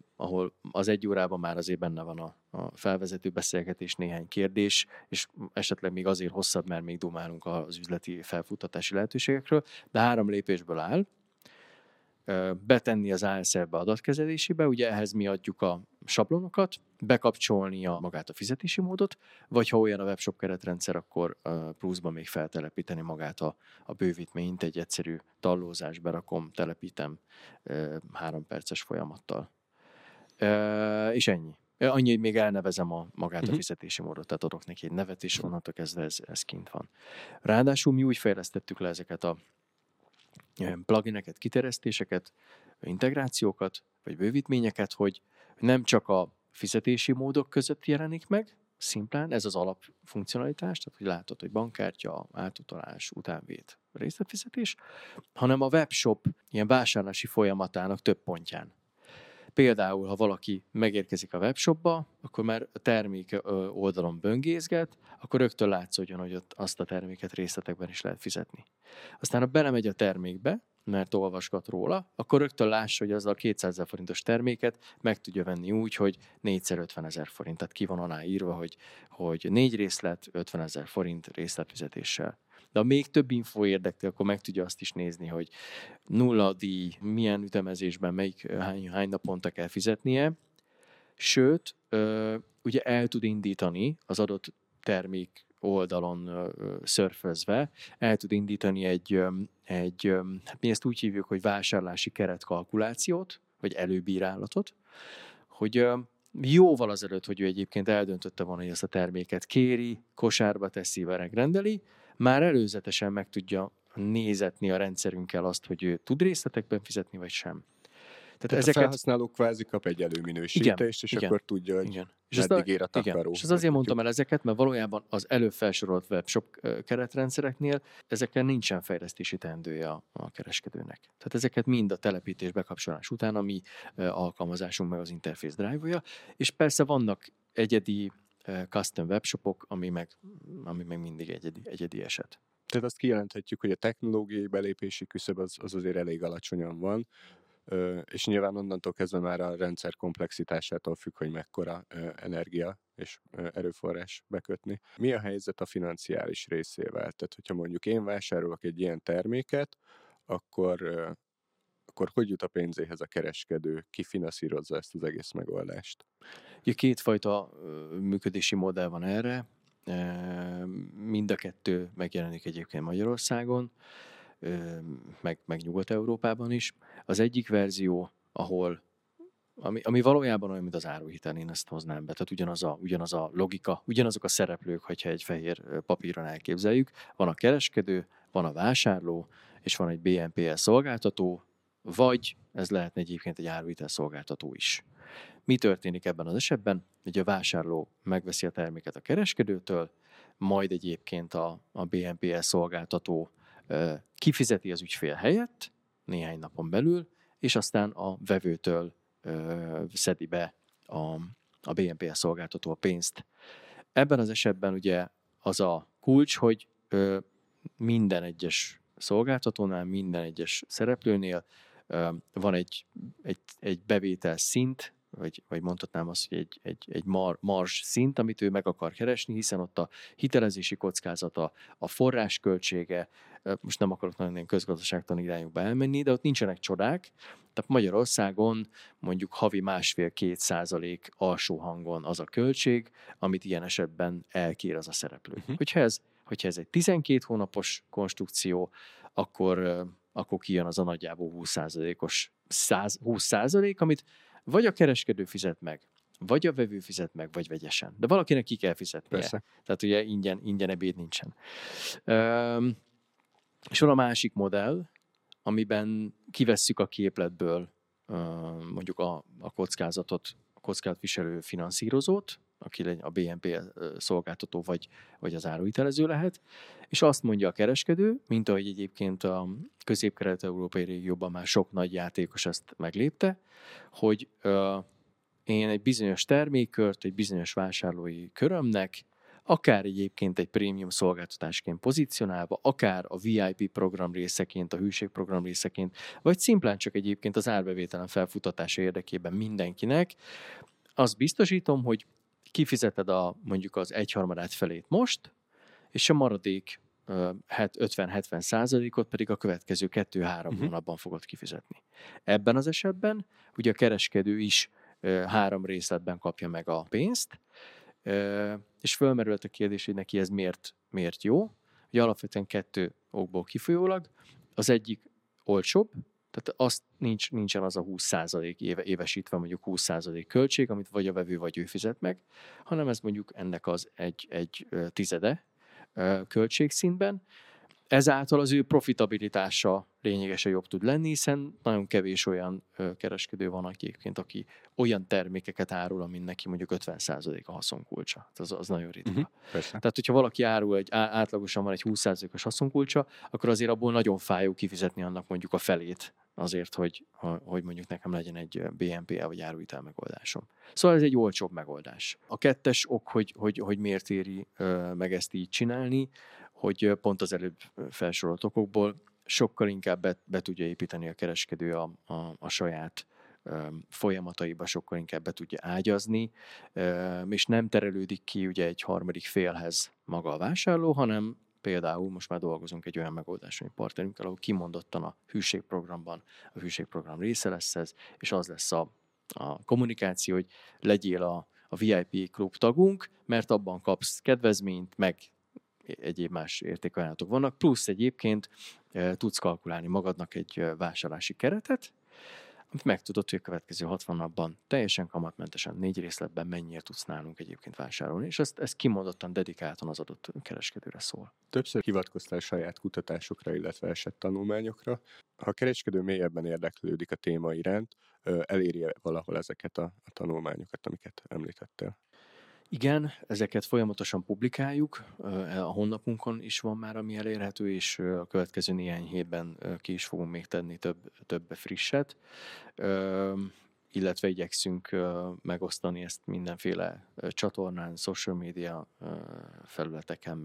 az 1 órában már azért benne van a felvezető beszélgetés, néhány kérdés, és esetleg még azért hosszabb, mert még dumálunk az üzleti felfuttatási lehetőségekről, de 3 lépésből áll. Betenni az ASF-be adatkezelésébe, ugye ehhez mi adjuk a sablonokat, bekapcsolni magát a fizetési módot, vagy ha olyan a webshop keretrendszer, akkor pluszban még feltelepíteni magát a bővítményt, egy egyszerű tallózás, berakom, telepítem 3 perces folyamattal. És ennyi. Annyi, hogy még elnevezem magát a fizetési módot, tehát adok neki egy nevet, és onnantól kezdve ez kint van. Ráadásul mi úgy fejlesztettük le ezeket a plugineket, kiterjesztéseket, integrációkat, vagy bővítményeket, hogy nem csak a fizetési módok között jelenik meg, szimplán ez az alapfunkcionalitás, tehát hogy látod, hogy bankkártya, átutalás, utánvét, részletfizetés, hanem a webshop ilyen vásárlási folyamatának több pontján. Például, ha valaki megérkezik a webshopba, akkor már a termék oldalon böngészget, akkor rögtön látszódjon, hogy ott azt a terméket részletekben is lehet fizetni. Aztán, ha belemegy a termékbe, mert olvasgat róla, akkor rögtön lássa, hogy azzal a 200 000 forintos terméket meg tudja venni úgy, hogy 4x 50 000 forint. Tehát ki van alá írva, hogy 4 részlet, 50 000 forint részletfizetéssel. De ha még több infó érdekli, akkor meg tudja azt is nézni, hogy 0 díj, milyen ütemezésben, hány naponta kell fizetnie. Sőt, ugye el tud indítani az adott termék oldalon szörfözve, el tud indítani egy mi ezt úgy hívjuk, hogy vásárlási keretkalkulációt, vagy előbírálatot, hogy jóval azelőtt, hogy ő egyébként eldöntötte volna, hogy ezt a terméket kéri, kosárba teszi, megrendeli, már előzetesen meg tudja nézetni a rendszerünkkel azt, hogy ő tud részletekben fizetni, vagy sem. Tehát ezeket... a felhasználó kvázi kap egy előminősítést, és igen, akkor tudja, hogy igen. Meddig ér a takaró. És azért mondtam el ezeket, mert valójában az előfelsorolt webshop keretrendszereknél ezekkel nincsen fejlesztési teendője a kereskedőnek. Tehát ezeket mind a telepítés, bekapcsolás után, ami alkalmazásunk meg az interface drive-ja, és persze vannak egyedi custom webshopok, ami meg mindig egyedi eset. Tehát azt kijelenthetjük, hogy a technológiai belépési küszöb az azért elég alacsonyan van, és nyilván onnantól kezdve már a rendszer komplexitásától függ, hogy mekkora energia és erőforrás bekötni. Mi a helyzet a financiális részével? Tehát, hogyha mondjuk én vásárolok egy ilyen terméket, akkor hogy jut a pénzéhez a kereskedő? Ki finanszírozza ezt az egész megoldást? Ja, 2 fajta működési modell van erre. Mind a 2 megjelenik egyébként Magyarországon, meg Nyugat-Európában is. Az egyik verzió, ami valójában olyan, mint az áruhitel, én ezt hoznám be. Tehát ugyanaz a logika, ugyanazok a szereplők, hogyha egy fehér papíron elképzeljük. Van a kereskedő, van a vásárló, és van egy BNPL szolgáltató, vagy ez lehetne egyébként egy áruhitel szolgáltató is. Mi történik ebben az esetben? Ugye a vásárló megveszi a terméket a kereskedőtől, majd egyébként a BNPL szolgáltató kifizeti az ügyfél helyett néhány napon belül, és aztán a vevőtől szedi be a BNPL szolgáltató a pénzt. Ebben az esetben ugye az a kulcs, hogy minden egyes szolgáltatónál, minden egyes szereplőnél van egy bevétel szint, vagy mondhatnám azt, hogy egy marzs szint, amit ő meg akar keresni, hiszen ott a hitelezési kockázata, a forrásköltsége, most nem akarok nagyon közgazdaságtan irányokba elmenni, de ott nincsenek csodák. Tehát Magyarországon mondjuk havi 1,5-2% alsó hangon az a költség, amit ilyen esetben elkér az a szereplő. Uh-huh. Hogyha ez Hogyha ez egy 12 hónapos konstrukció, akkor kijön az a nagyjából 20%-os 20%, amit vagy a kereskedő fizet meg, vagy a vevő fizet meg, vagy vegyesen. De valakinek ki kell fizetnie. Persze. Tehát ugye ingyen ebéd nincsen. És van a másik modell, amiben kivesszük a képletből mondjuk a kockázatot, a kockázatviselő finanszírozót, aki a BNP szolgáltató vagy az áruhitelező lehet, és azt mondja a kereskedő, mint ahogy egyébként a közép-kelet-európai régióban már sok nagy játékos ezt meglépte, hogy én egy bizonyos termékkört, egy bizonyos vásárlói körömnek, akár egyébként egy prémium szolgáltatásként pozícionálva, akár a VIP program részeként, a hűségprogram részeként, vagy szimplán csak egyébként az árbevételen felfutatása érdekében mindenkinek, azt biztosítom, hogy kifizeted mondjuk az egyharmadát felét most, és a maradék 50-70%-ot pedig a következő 2-3 hónapban fogod kifizetni. Ebben az esetben ugye a kereskedő is 3 részletben kapja meg a pénzt, és fölmerült a kérdés, hogy neki ez miért jó. Ugye alapvetően 2 okból kifolyólag. Az egyik olcsóbb, tehát azt nincsen az a 20% évesítve, mondjuk 20% költség, amit vagy a vevő, vagy ő fizet meg, hanem ez mondjuk ennek az egy tizede költségszintben. Ezáltal az ő profitabilitása lényegesen jobb tud lenni, hiszen nagyon kevés olyan kereskedő van, aki olyan termékeket árul, amin neki mondjuk 50% a haszonkulcsa. Az nagyon ritka. Tehát, hogyha valaki árul, átlagosan van egy 20%-os haszonkulcsa, akkor azért abból nagyon fájó kifizetni annak mondjuk a felét azért, hogy mondjuk nekem legyen egy BNPL vagy áruhitel megoldásom. Szóval ez egy olcsóbb megoldás. A 2. ok, hogy miért éri meg ezt így csinálni, hogy pont az előbb felsorolt okokból sokkal inkább be tudja építeni a kereskedő a saját folyamataiba, sokkal inkább be tudja ágyazni, és nem terelődik ki ugye egy harmadik félhez maga a vásárló, hanem például most már dolgozunk egy olyan megoldáson partnerünkkel, ahol kimondottan a hűségprogramban, a hűségprogram része lesz ez, és az lesz a kommunikáció, hogy legyél a VIP klub tagunk, mert abban kapsz kedvezményt, meg egyéb más értékajánlatok vannak, plusz egyébként tudsz kalkulálni magadnak egy vásárlási keretet, amit megtudod, hogy a következő 60 napban teljesen kamatmentesen 4 részletben mennyire tudsz nálunk egyébként vásárolni, és ez kimondottan dedikáltan az adott kereskedőre szól. Többször hivatkoztál saját kutatásokra, illetve esettanulmányokra. Ha a kereskedő mélyebben érdeklődik a téma iránt, eléri valahol ezeket a tanulmányokat, amiket említettél? Igen, ezeket folyamatosan publikáljuk, a honlapunkon is van már, ami elérhető, és a következő néhány hétben ki is fogunk még tenni több frisset, illetve igyekszünk megosztani ezt mindenféle csatornán, social media felületeken,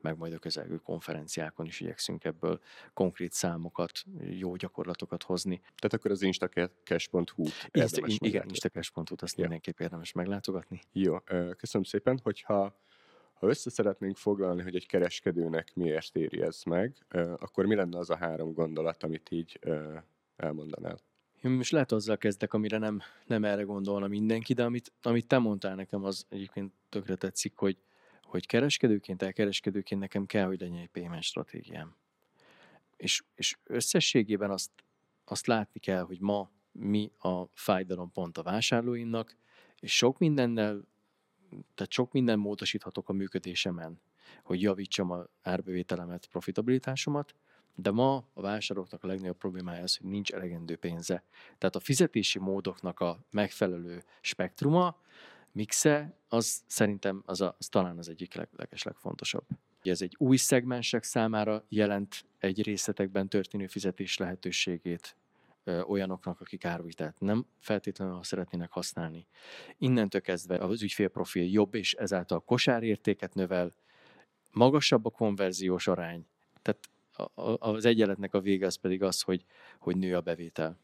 meg majd a közelgő konferenciákon is igyekszünk ebből konkrét számokat, jó gyakorlatokat hozni. Tehát akkor az instacash.hu. Igen, instacash.hu-t, azt mindenképp érdemes meglátogatni. Jó, köszönöm szépen, hogyha össze szeretnénk foglalni, hogy egy kereskedőnek miért éri ez meg, akkor mi lenne az a 3 gondolat, amit így elmondanál? Én most lehet azzal kezdek, amire nem erre gondolna mindenki, de amit te mondtál nekem, az egyébként tökre tetszik, hogy kereskedőként, elkereskedőként nekem kell, hogy legyen egy payment stratégiám. És összességében azt látni kell, hogy ma mi a fájdalompont a vásárlóinak, és sok minden módosíthatok a működésemen, hogy javítsam az árbevételemet, profitabilitásomat, de ma a vásárlóknak a legnagyobb problémája az, hogy nincs elegendő pénze. Tehát a fizetési módoknak a megfelelő spektruma, mixe, az szerintem az talán az egyik legfontosabb. Ez egy új szegmensek számára jelent egy részletekben történő fizetés lehetőségét olyanoknak, akik áruhitelt nem feltétlenül szeretnének használni. Innentől kezdve az ügyfélprofil jobb, és ezáltal kosárértéket növel, magasabb a konverziós arány. Tehát az egyenletnek a vége az pedig az, hogy nő a bevétel.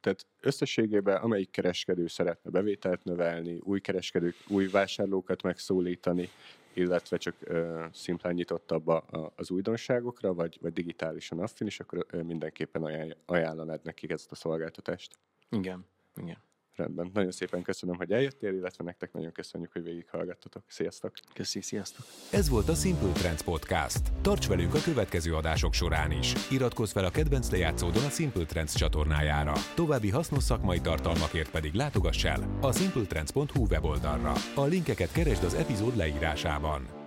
Tehát összességében amelyik kereskedő szeretne bevételt növelni, új vásárlókat megszólítani, illetve csak szimplán nyitottabb az újdonságokra, vagy digitálisan affin, és akkor mindenképpen ajánlanád nekik ezt a szolgáltatást. Igen. Rendben, nagyon szépen köszönöm, hogy eljöttél, illetve nektek nagyon köszönjük, hogy végighallgattatok. Sziasztok! Köszi, sziasztok! Ez volt a Simple Trends Podcast. Tarts velünk a következő adások során is. Iratkozz fel a kedvenc lejátszódon a Simple Trends csatornájára. További hasznos szakmai tartalmakért pedig látogass el a simpletrends.hu weboldalra. A linkeket keresd az epizód leírásában.